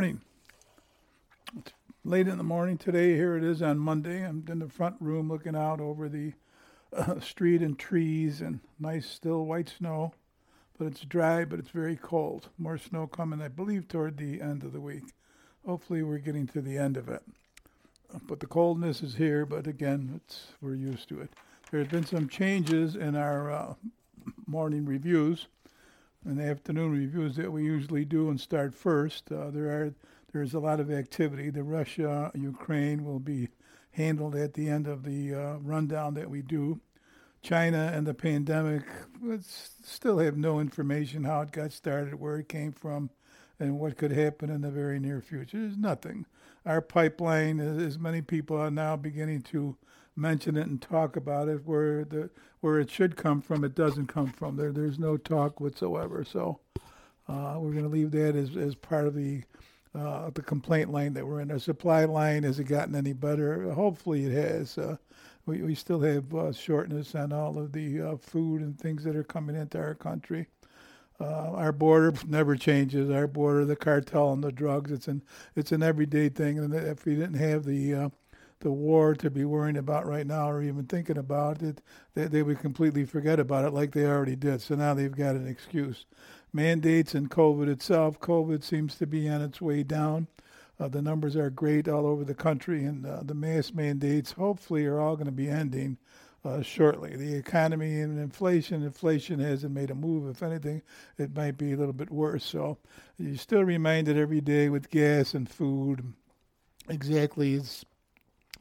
morning. It's late in the morning today. Here it is on Monday. I'm in the front room looking out over the street and trees and nice still white snow. But it's dry, but it's very cold. More snow coming, I believe, toward the end of the week. Hopefully we're getting to the end of it. But the coldness is here, but again, we're used to it. There have been some changes in our morning reviews and the afternoon reviews that we usually do and start first. There's a lot of activity. The Russia-Ukraine will be handled at the end of the rundown that we do. China and the pandemic, we still have no information how it got started, where it came from, and what could happen in the very near future. There's nothing. Our pipeline, as many people are now beginning to mention it and talk about it, where it should come from, it doesn't come from. There's no talk whatsoever. So we're going to leave that as part of the complaint line that we're in. Our supply line, has it gotten any better? Hopefully it has. We still have shortness on all of the food and things that are coming into our country. Our border never changes. Our border, the cartel and the drugs, it's an everyday thing. And if we didn't have the war to be worrying about right now or even thinking about it, they would completely forget about it like they already did. So now they've got an excuse. Mandates and COVID itself. COVID seems to be on its way down. The numbers are great all over the country, and the mass mandates hopefully are all going to be ending shortly. The economy and inflation hasn't made a move. If anything, it might be a little bit worse. So you're still reminded every day with gas and food exactly is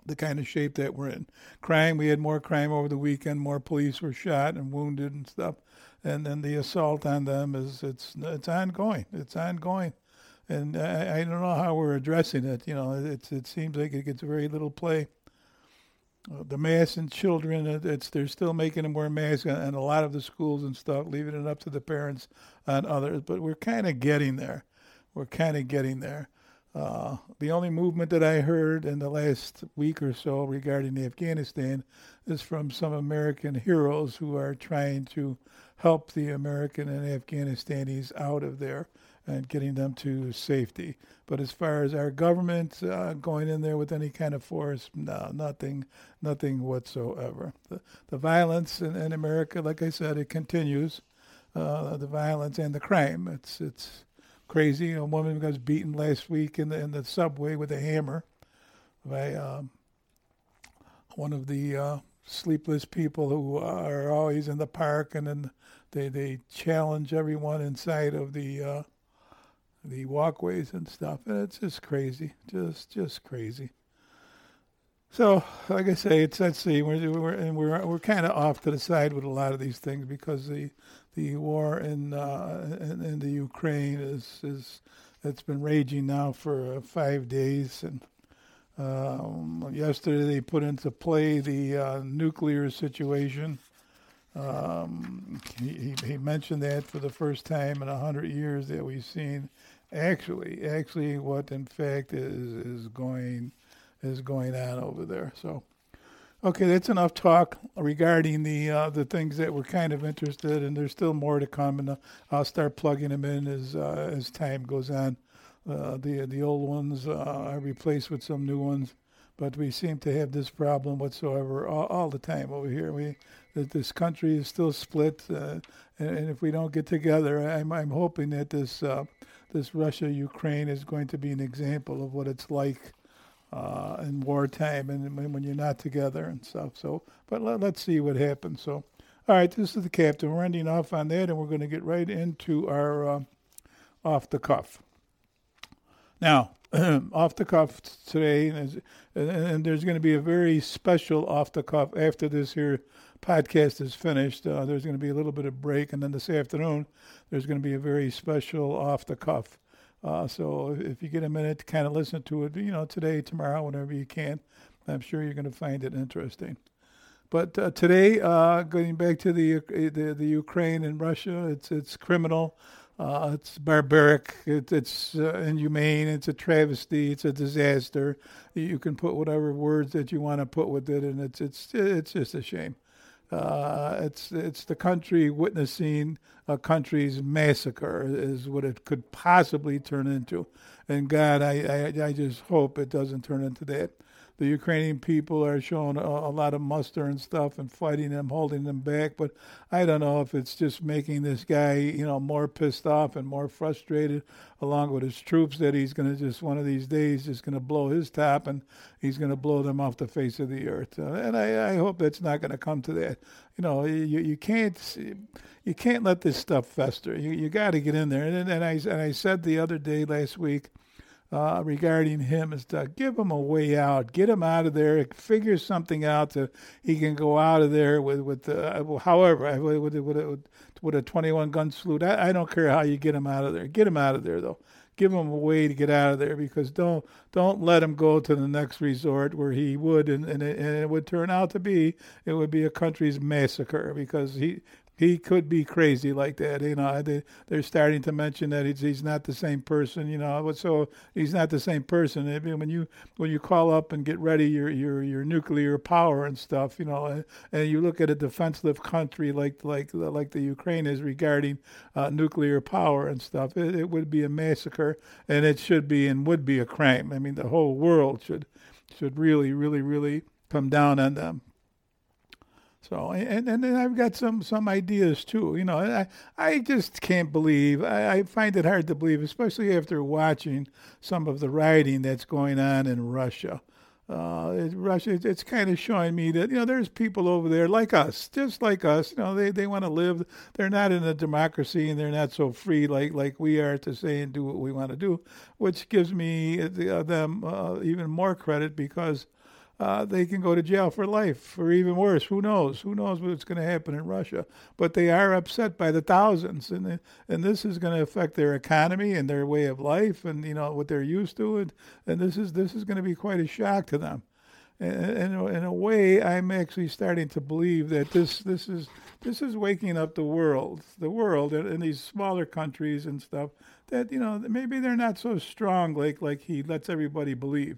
the kind of shape that we're in. Crime, we had more crime over the weekend. More police were shot and wounded and stuff. And then the assault on them it's ongoing. It's ongoing. And I don't know how we're addressing it. You know, it seems like it gets very little play. The masks and children, they're still making them wear masks and a lot of the schools and stuff, leaving it up to the parents and others. But we're kind of getting there. The only movement that I heard in the last week or so regarding Afghanistan is from some American heroes who are trying to help the American and Afghanistanis out of there and getting them to safety. But as far as our government going in there with any kind of force, no, nothing whatsoever. The violence in America, like I said, it continues. The violence and the crime, it's crazy. A woman was beaten last week in the subway with a hammer by one of the sleepless people who are always in the park, and then they challenge everyone inside of the walkways and stuff, and it's just crazy, just crazy. So, like I say, we're kind of off to the side with a lot of these things because the war in the Ukraine it's been raging now for 5 days, and yesterday they put into play the nuclear situation. He mentioned that for the first time in 100 years that we've seen actually what in fact is going on over there. So, okay, that's enough talk regarding the things that we're kind of interested in. There's still more to come, and I'll start plugging them in as time goes on. The old ones are replaced with some new ones. But we seem to have this problem whatsoever all the time over here. This country is still split, and if we don't get together, I'm hoping that this Russia-Ukraine is going to be an example of what it's like in wartime and when you're not together and stuff. So, but let's see what happens. So, all right, this is the captain. We're ending off on that, and we're going to get right into our off the cuff. Now, off the cuff today, and there's going to be a very special off the cuff after this here podcast is finished. There's going to be a little bit of break, and then this afternoon there's going to be a very special off the cuff. So if you get a minute to kind of listen to it, you know, today, tomorrow, whenever you can, I'm sure you're going to find it interesting. But today, going back to the Ukraine and Russia, it's criminal. It's barbaric, it's inhumane, it's a travesty, it's a disaster. You can put whatever words that you want to put with it, and it's just a shame. It's the country witnessing a country's massacre is what it could possibly turn into. And God, I just hope it doesn't turn into that. The Ukrainian people are showing a lot of muster and stuff and fighting them, holding them back. But I don't know if it's just making this guy, more pissed off and more frustrated along with his troops that he's going to just one of these days just going to blow his top and he's going to blow them off the face of the earth. And I hope that's not going to come to that. You can't let this stuff fester. You got to get in there. And I said the other day last week, regarding him is to give him a way out, get him out of there, figure something out so he can go out of there with a 21-gun salute. I don't care how you get him out of there. Get him out of there, though. Give him a way to get out of there, because don't let him go to the next resort where he would, and it would turn out to be, it would be a country's massacre, because he could be crazy like that, They're starting to mention that he's not the same person, So he's not the same person. I mean, when you call up and get ready your nuclear power and stuff, and you look at a defenseless country like the Ukraine is regarding nuclear power and stuff, it would be a massacre, and it should be and would be a crime. I mean, the whole world should really, really, really come down on them. So, and then I've got some ideas too. I just can't believe, I find it hard to believe, especially after watching some of the rioting that's going on in Russia. It's kind of showing me that, there's people over there like us, just like us. They want to live. They're not in a democracy and they're not so free like we are to say and do what we want to do, which gives me them even more credit, because they can go to jail for life, or even worse. Who knows? Who knows what's going to happen in Russia? But they are upset by the thousands, and this is going to affect their economy and their way of life, and what they're used to, and this is going to be quite a shock to them. And in a way, I'm actually starting to believe that this is waking up the world, and these smaller countries and stuff that maybe they're not so strong like he lets everybody believe.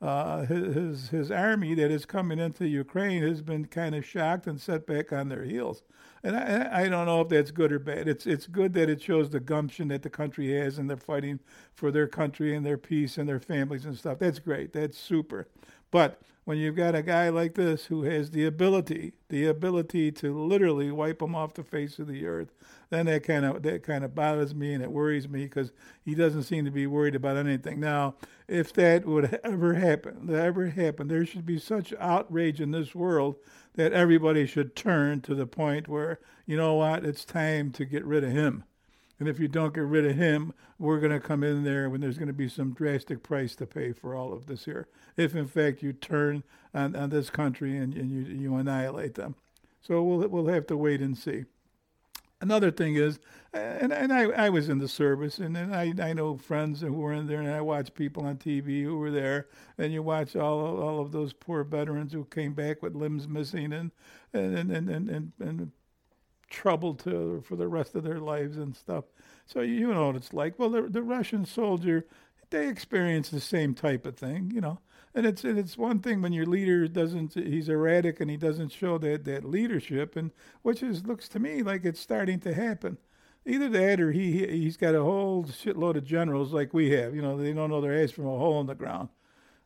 His army that is coming into Ukraine has been kind of shocked and set back on their heels. And I don't know if that's good or bad. It's good that it shows the gumption that the country has, and they're fighting for their country and their peace and their families and stuff. That's great. That's super. But when you've got a guy like this who has the ability to literally wipe them off the face of the earth, then that kind of bothers me, and it worries me, because he doesn't seem to be worried about anything. Now, if that would ever happen, there should be such outrage in this world that everybody should turn to the point where, it's time to get rid of him. And if you don't get rid of him, we're going to come in there when there's going to be some drastic price to pay for all of this here. If, in fact, you turn on this country and you annihilate them. So we'll have to wait and see. Another thing is, and I was in the service, and I know friends who were in there, and I watched people on TV who were there, and you watch all of those poor veterans who came back with limbs missing and trouble for the rest of their lives and stuff. So you know what it's like. Well, the Russian soldier, they experience the same type of thing, And it's one thing when your leader he's erratic and he doesn't show that leadership, and which looks to me like it's starting to happen. Either that, or he's got a whole shitload of generals like we have. They don't know their ass from a hole in the ground.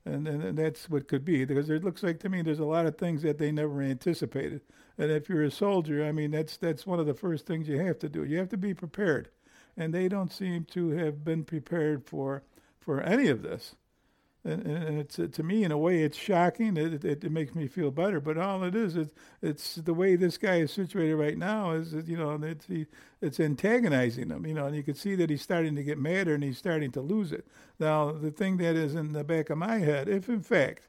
And that's what could be, because it looks like to me there's a lot of things that they never anticipated. And if you're a soldier, I mean, that's one of the first things you have to do. You have to be prepared. And they don't seem to have been prepared for any of this. And it's, to me, in a way, it's shocking. It makes me feel better. But all it is, it's the way this guy is situated right now is, it's antagonizing him, And you can see that he's starting to get madder and he's starting to lose it. Now, the thing that is in the back of my head, if in fact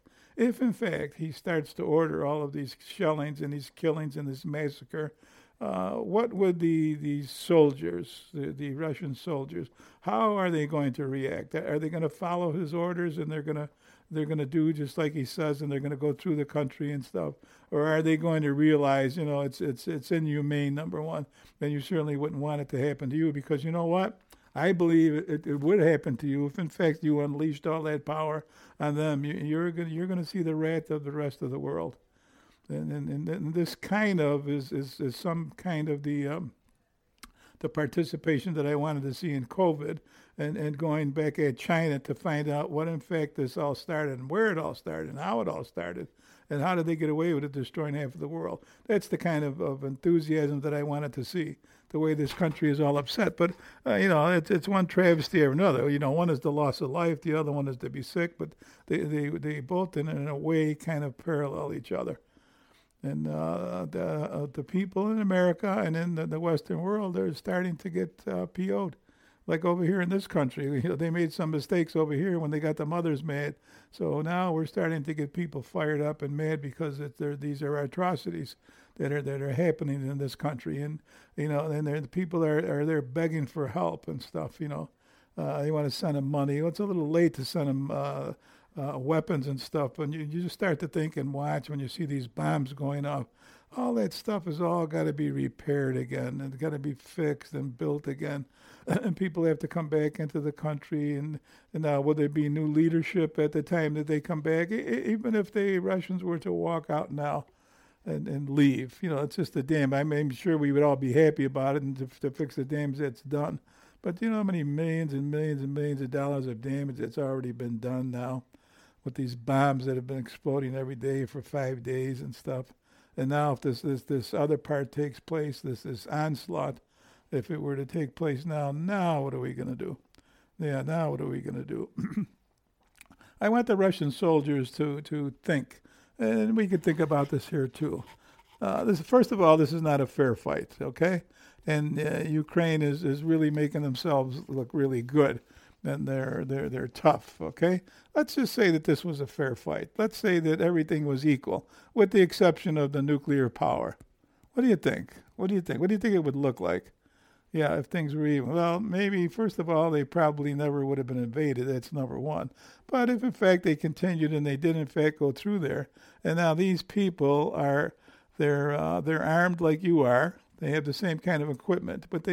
he starts to order all of these shellings and these killings and this massacre, what would the soldiers, the Russian soldiers, how are they going to react? Are they going to follow his orders, and they're going to do just like he says, and they're going to go through the country and stuff? Or are they going to realize, it's inhumane, number one, and you certainly wouldn't want it to happen to you, because you know what? I believe it would happen to you if, in fact, you unleashed all that power on them. You're going to see the wrath of the rest of the world. And this kind of is some kind of the the participation that I wanted to see in COVID and going back at China to find out what, in fact, this all started and where it all started and how it all started and how did they get away with it destroying half of the world. That's the kind of enthusiasm that I wanted to see, the way this country is all upset. But, it's one travesty or another. One is the loss of life. The other one is to be sick. But they both, in a way, kind of parallel each other. And the people in America and in the Western world, they're starting to get PO'd. Like over here in this country, they made some mistakes over here when they got the mothers mad. So now we're starting to get people fired up and mad because these are atrocities that are happening in this country. And the people are there begging for help and stuff. They want to send them money. Well, it's a little late to send them weapons and stuff, and you just start to think and watch when you see these bombs going off. All that stuff has all got to be repaired again and got to be fixed and built again. And people have to come back into the country. And will there be new leadership at the time that they come back? Even if the Russians were to walk out now and leave, it's just a dam. I'm sure we would all be happy about it and to fix the dams that's done. But do you know how many millions and millions and millions of dollars of damage that's already been done now? With these bombs that have been exploding every day for 5 days and stuff. And now if this other part takes place, this onslaught, if it were to take place now what are we going to do? Yeah, now what are we going to do? I want the Russian soldiers to think, and we can think about this here too. First of all, this is not a fair fight, okay? And Ukraine is really making themselves look really good. And they're tough, okay? Let's just say that this was a fair fight. Let's say that everything was equal, with the exception of the nuclear power. What do you think? What do you think it would look like? Yeah, if things were even. Well, maybe, first of all, they probably never would have been invaded. That's number one. But if, in fact, they continued and they did, in fact, go through there, and now these people are, they're armed like you are. They have the same kind of equipment, but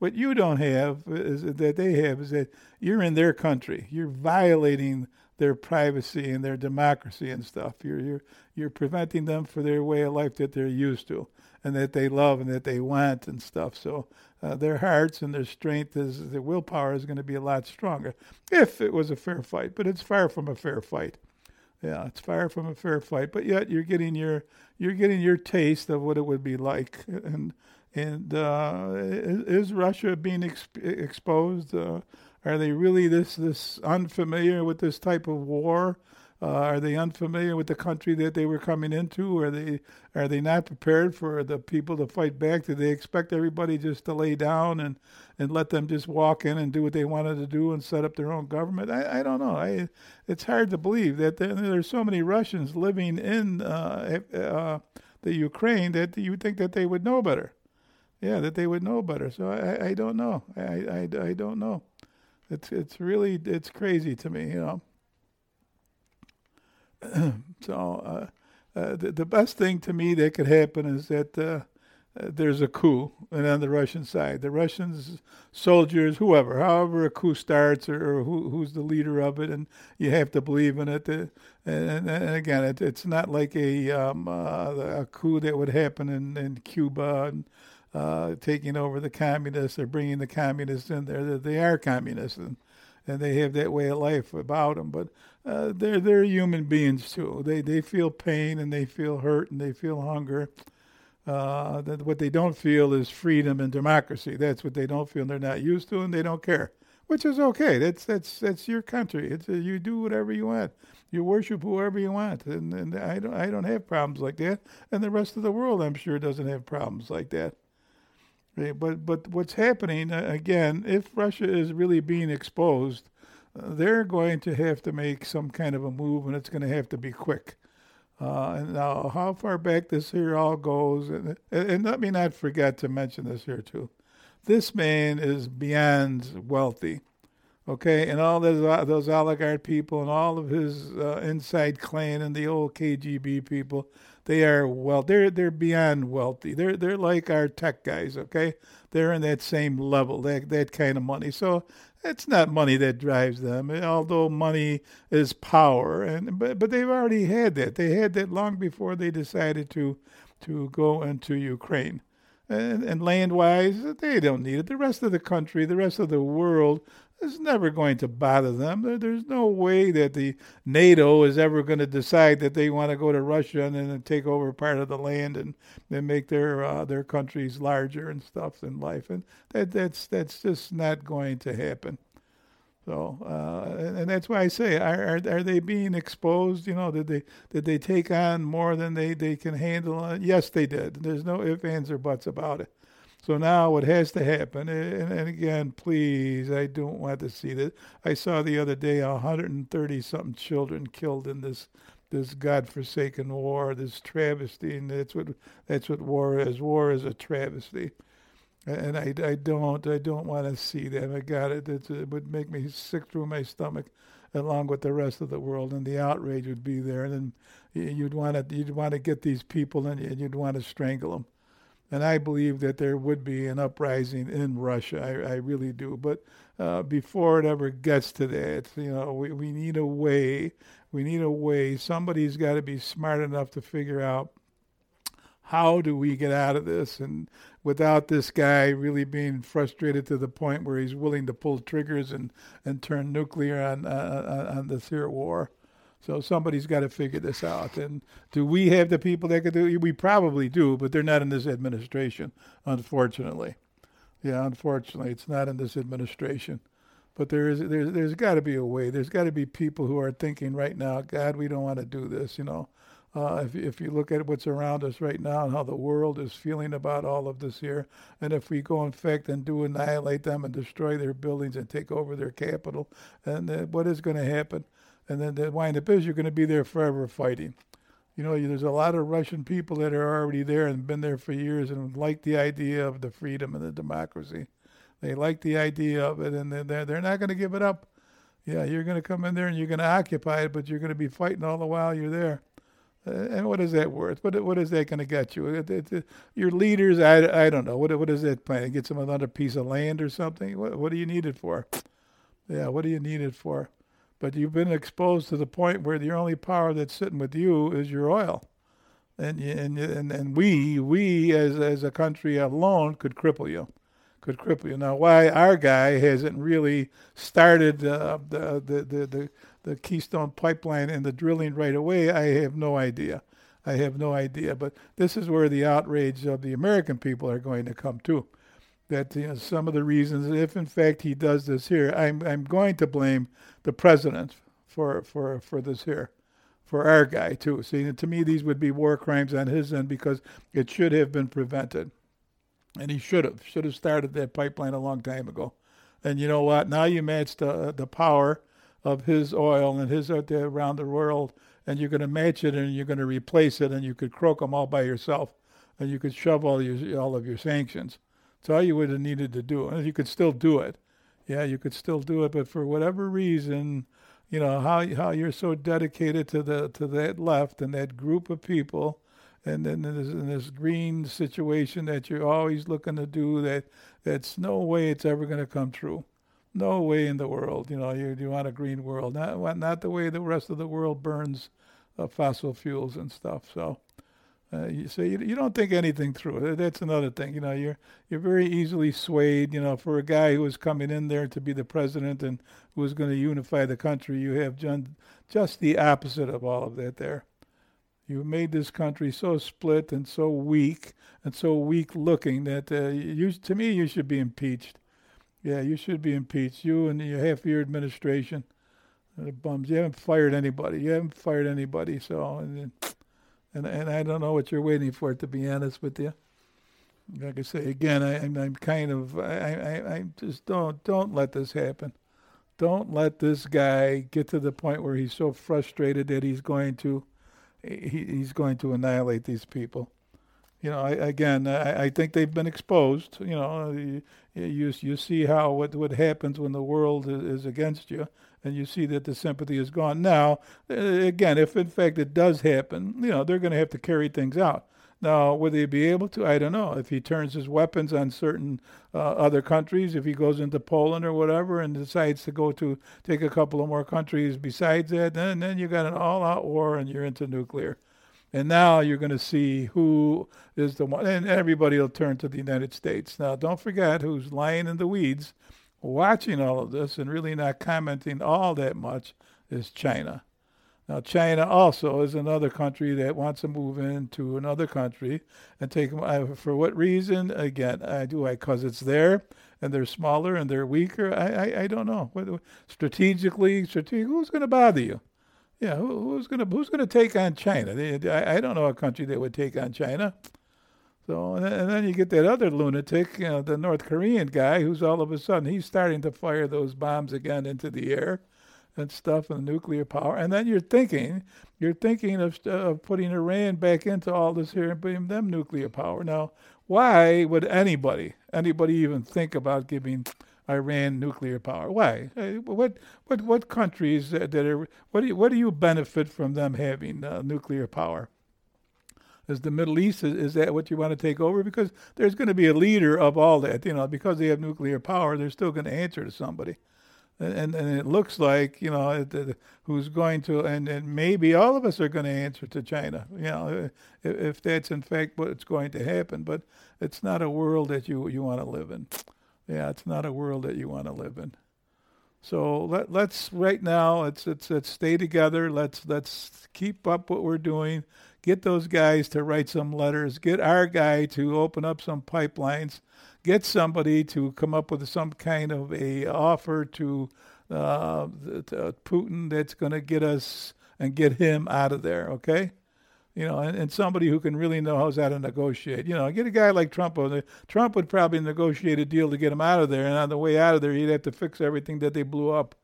what you don't have is that they have is that you're in their country. You're violating their privacy and their democracy and stuff. You're preventing them for their way of life that they're used to and that they love and that they want and stuff. So their hearts and their strength is their willpower is going to be a lot stronger if it was a fair fight. But it's far from a fair fight. Yeah, it's far from a fair fight, but yet you're getting your taste of what it would be like. And is Russia being exposed? Are they really this unfamiliar with this type of war? Are they unfamiliar with the country that they were coming into? Are they not prepared for the people to fight back? Do they expect everybody just to lay down and let them just walk in and do what they wanted to do and set up their own government? I don't know. It's hard to believe that there's so many Russians living in the Ukraine that you would think that they would know better. Yeah, that they would know better. So I don't know. I don't know. It's really crazy to me, So the best thing to me that could happen is that there's a coup, and on the Russian side, the Russians, soldiers, however a coup starts or who's the leader of it, and you have to believe in it. And again, it's not like a coup that would happen in Cuba and taking over the communists or bringing the communists in there. They are communists. And they have that way of life about them, but they're human beings too. They feel pain and they feel hurt and they feel hunger. What they don't feel is freedom and democracy. That's what they don't feel. They're not used to, and they don't care, which is okay. That's your country. You do whatever you want. You worship whoever you want, and I don't have problems like that. And the rest of the world, I'm sure, doesn't have problems like that. But what's happening, again, if Russia is really being exposed, they're going to have to make some kind of a move, and it's going to have to be quick. And now how far back this here all goes, and let me not forget to mention this here too. This man is beyond wealthy, okay? And all those oligarch people and all of his inside clan and the old KGB people, they are they're beyond wealthy. They're like our tech guys, okay? They're in that same level, that kind of money. So it's not money that drives them, although money is power. But they've already had that. They had that long before they decided to go into Ukraine. and land-wise, they don't need it. The rest of the country, the rest of the world, it's never going to bother them. There's no way that the NATO is ever going to decide that they want to go to Russia and then take over part of the land and make their countries larger and stuff in life. And that's just not going to happen. So and that's why I say, are they being exposed? You know, did they take on more than they can handle? Yes, they did. There's no ifs, ands, or buts about it. So now what has to happen, and again, please, I don't want to see this. I saw the other day 130-something children killed in this godforsaken war, this travesty, and that's what war is. War is a travesty, and I don't want to see that. I got it. It would make me sick through my stomach, along with the rest of the world, and the outrage would be there, and then you'd want to get these people, and you'd want to strangle them. And I believe that there would be an uprising in Russia. I really do. But before it ever gets to that, you know, we need a way. We need a way. Somebody's got to be smart enough to figure out how do we get out of this, and without this guy really being frustrated to the point where he's willing to pull triggers and turn nuclear on this here war. So somebody's got to figure this out. And do we have the people that could do it? We probably do, but they're not in this administration, unfortunately. Yeah, unfortunately, it's not in this administration. But there's got to be a way. There's got to be people who are thinking right now, God, we don't want to do this, you know. If you look at what's around us right now and how the world is feeling about all of this here, and if we go in fact and do annihilate them and destroy their buildings and take over their capital, and what is going to happen? And then the wind-up is you're going to be there forever fighting. You know, there's a lot of Russian people that are already there and been there for years and like the idea of the freedom and the democracy. They like the idea of it, and they're not going to give it up. Yeah, you're going to come in there and you're going to occupy it, but you're going to be fighting all the while you're there. And what is that worth? What is that going to get you? Your leaders, I don't know. What is that plan? Get some another piece of land or something? What do you need it for? Yeah, what do you need it for? But you've been exposed to the point where the only power that's sitting with you is your oil, and we as a country alone could cripple you. Now, why our guy hasn't really started the Keystone Pipeline and the drilling right away, I have no idea. But this is where the outrage of the American people are going to come to. That, you know, some of the reasons, if in fact he does this here, I'm going to blame the president for this here, for our guy too. See, to me these would be war crimes on his end because it should have been prevented, and he should have started that pipeline a long time ago. And you know what? Now you match the power of his oil and his out there around the world, and you're going to match it and you're going to replace it, and you could croak them all by yourself, and you could shove all of your sanctions. It's all you would have needed to do. And you could still do it. Yeah, you could still do it. But for whatever reason, you know, how you're so dedicated to that left and that group of people and then in this green situation that you're always looking to do, that's no way it's ever going to come true. No way in the world. You know, you want a green world. Not the way the rest of the world burns fossil fuels and stuff. So. You don't think anything through. That's another thing. You know, you're very easily swayed. You know, for a guy who was coming in there to be the president and who was going to unify the country, you have just the opposite of all of that there. You made this country so split and so weak and so weak-looking that, to me, you should be impeached. Yeah, you should be impeached. You and half of your administration, the bums. You haven't fired anybody. So. And I don't know what you're waiting for, to be honest with you. Like I say again, I just don't let this happen. Don't let this guy get to the point where he's so frustrated that he's going to annihilate these people. You know, I think they've been exposed. You know, you see how what happens when the world is against you. And you see that the sympathy is gone. Now, again, if in fact it does happen, you know, they're going to have to carry things out. Now, would they be able to? I don't know. If he turns his weapons on certain other countries, if he goes into Poland or whatever and decides to go to take a couple of more countries besides that, then you got an all-out war and you're into nuclear. And now you're going to see who is the one. And everybody will turn to the United States. Now, don't forget who's lying in the weeds, watching all of this and really not commenting all that much is China. Now, China also is another country that wants to move into another country and take them. For what reason? Again, because it's there and they're smaller and they're weaker. I don't know. Strategically, who's going to bother you? Yeah, who's going to take on China? I don't know a country that would take on China. So, and then you get that other lunatic, the North Korean guy, who's all of a sudden he's starting to fire those bombs again into the air and stuff, and nuclear power. And then you're thinking of putting Iran back into all this here and putting them nuclear power. Now, why would anybody even think about giving Iran nuclear power? Why? What countries that are? What do you benefit from them having nuclear power? Is the Middle East, is that what you want to take over? Because there's going to be a leader of all that. You know, because they have nuclear power, they're still going to answer to somebody. And it looks like, you know, who's going to, and maybe all of us are going to answer to China, you know, if that's in fact what's going to happen. But it's not a world that you want to live in. Yeah, it's not a world that you want to live in. So let's right now, let's stay together. Let's keep up what we're doing. Get those guys to write some letters. Get our guy to open up some pipelines. Get somebody to come up with some kind of a offer to Putin that's going to get us and get him out of there. Okay. You know, and somebody who can really know how to negotiate. You know, get a guy like Trump. Trump would probably negotiate a deal to get him out of there, and on the way out of there, he'd have to fix everything that they blew up.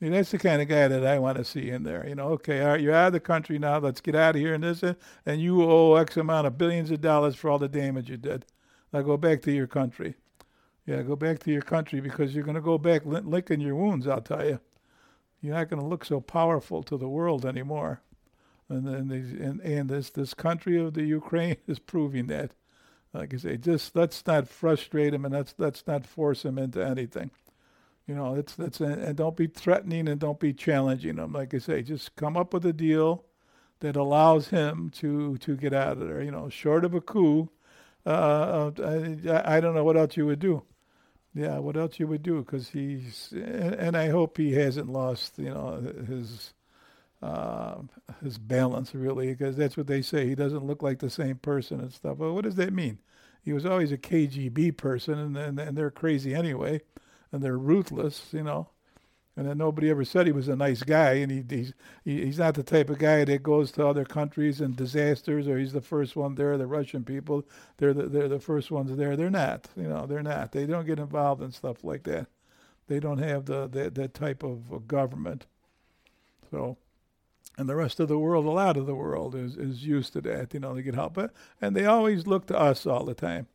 I mean, that's the kind of guy that I want to see in there. You know, okay, all right, you're out of the country now. Let's get out of here and this, and you owe X amount of billions of dollars for all the damage you did. Now go back to your country. Yeah, go back to your country because you're going to go back licking your wounds, I'll tell you. You're not going to look so powerful to the world anymore. And this country of the Ukraine is proving that. Like I say, just let's not frustrate them and let's not force them into anything. You know, and don't be threatening and don't be challenging them. Like I say, just come up with a deal that allows him to get out of there. You know, short of a coup, I don't know what else you would do. Yeah, what else you would do? Because and I hope he hasn't lost, you know, his balance, really, because that's what they say. He doesn't look like the same person and stuff. Well, what does that mean? He was always a KGB person, and they're crazy anyway, and they're ruthless, you know. And then nobody ever said he was a nice guy, and he's not the type of guy that goes to other countries and disasters, or he's the first one there. The Russian people, they're the first ones there. They're not, you know, they're not. They don't get involved in stuff like that. They don't have that type of government. So. And the rest of the world, a lot of the world is used to that, you know, they get help. And they always look to us all the time.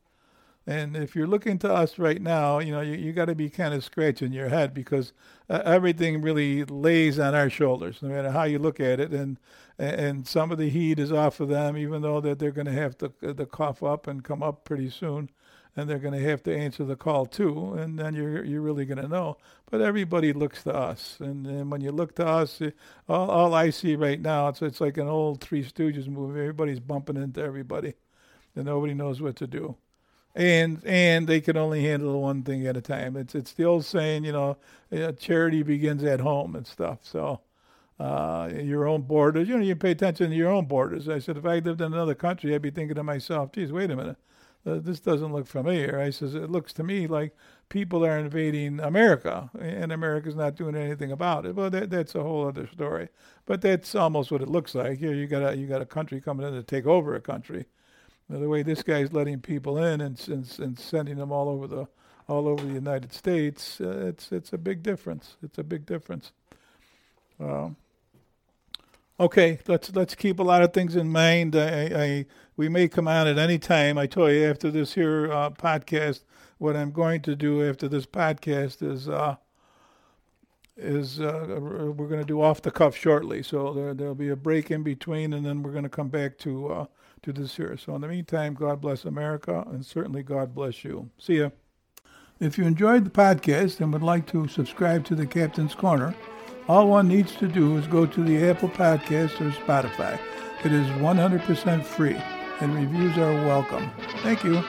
And if you're looking to us right now, you know, you got to be kind of scratching your head because everything really lays on our shoulders, no matter how you look at it. And some of the heat is off of them, even though that they're going to have to cough up and come up pretty soon. And they're going to have to answer the call too, and then you're really going to know. But everybody looks to us, and when you look to us, all I see right now, it's like an old Three Stooges movie. Everybody's bumping into everybody, and nobody knows what to do. And they can only handle one thing at a time. It's the old saying, you know, charity begins at home and stuff. So. Your own borders, you know, you pay attention to your own borders. I said, if I lived in another country, I'd be thinking to myself, geez, wait a minute. This doesn't look familiar. I says, it looks to me like people are invading America, and America's not doing anything about it. Well, that's a whole other story. But that's almost what it looks like. Here, you got a country coming in to take over a country. Now, the way this guy's letting people in and sending them all over the United States, it's a big difference. It's a big difference. Okay, let's keep a lot of things in mind. We may come on at any time. I tell you, after this here podcast, what I'm going to do after this podcast is we're going to do off the cuff shortly. So there'll be a break in between, and then we're going to come back to this here. So in the meantime, God bless America, and certainly God bless you. See ya. If you enjoyed the podcast and would like to subscribe to the Captain's Corner, all one needs to do is go to the Apple Podcast or Spotify It is 100% free, and reviews are welcome. Thank you.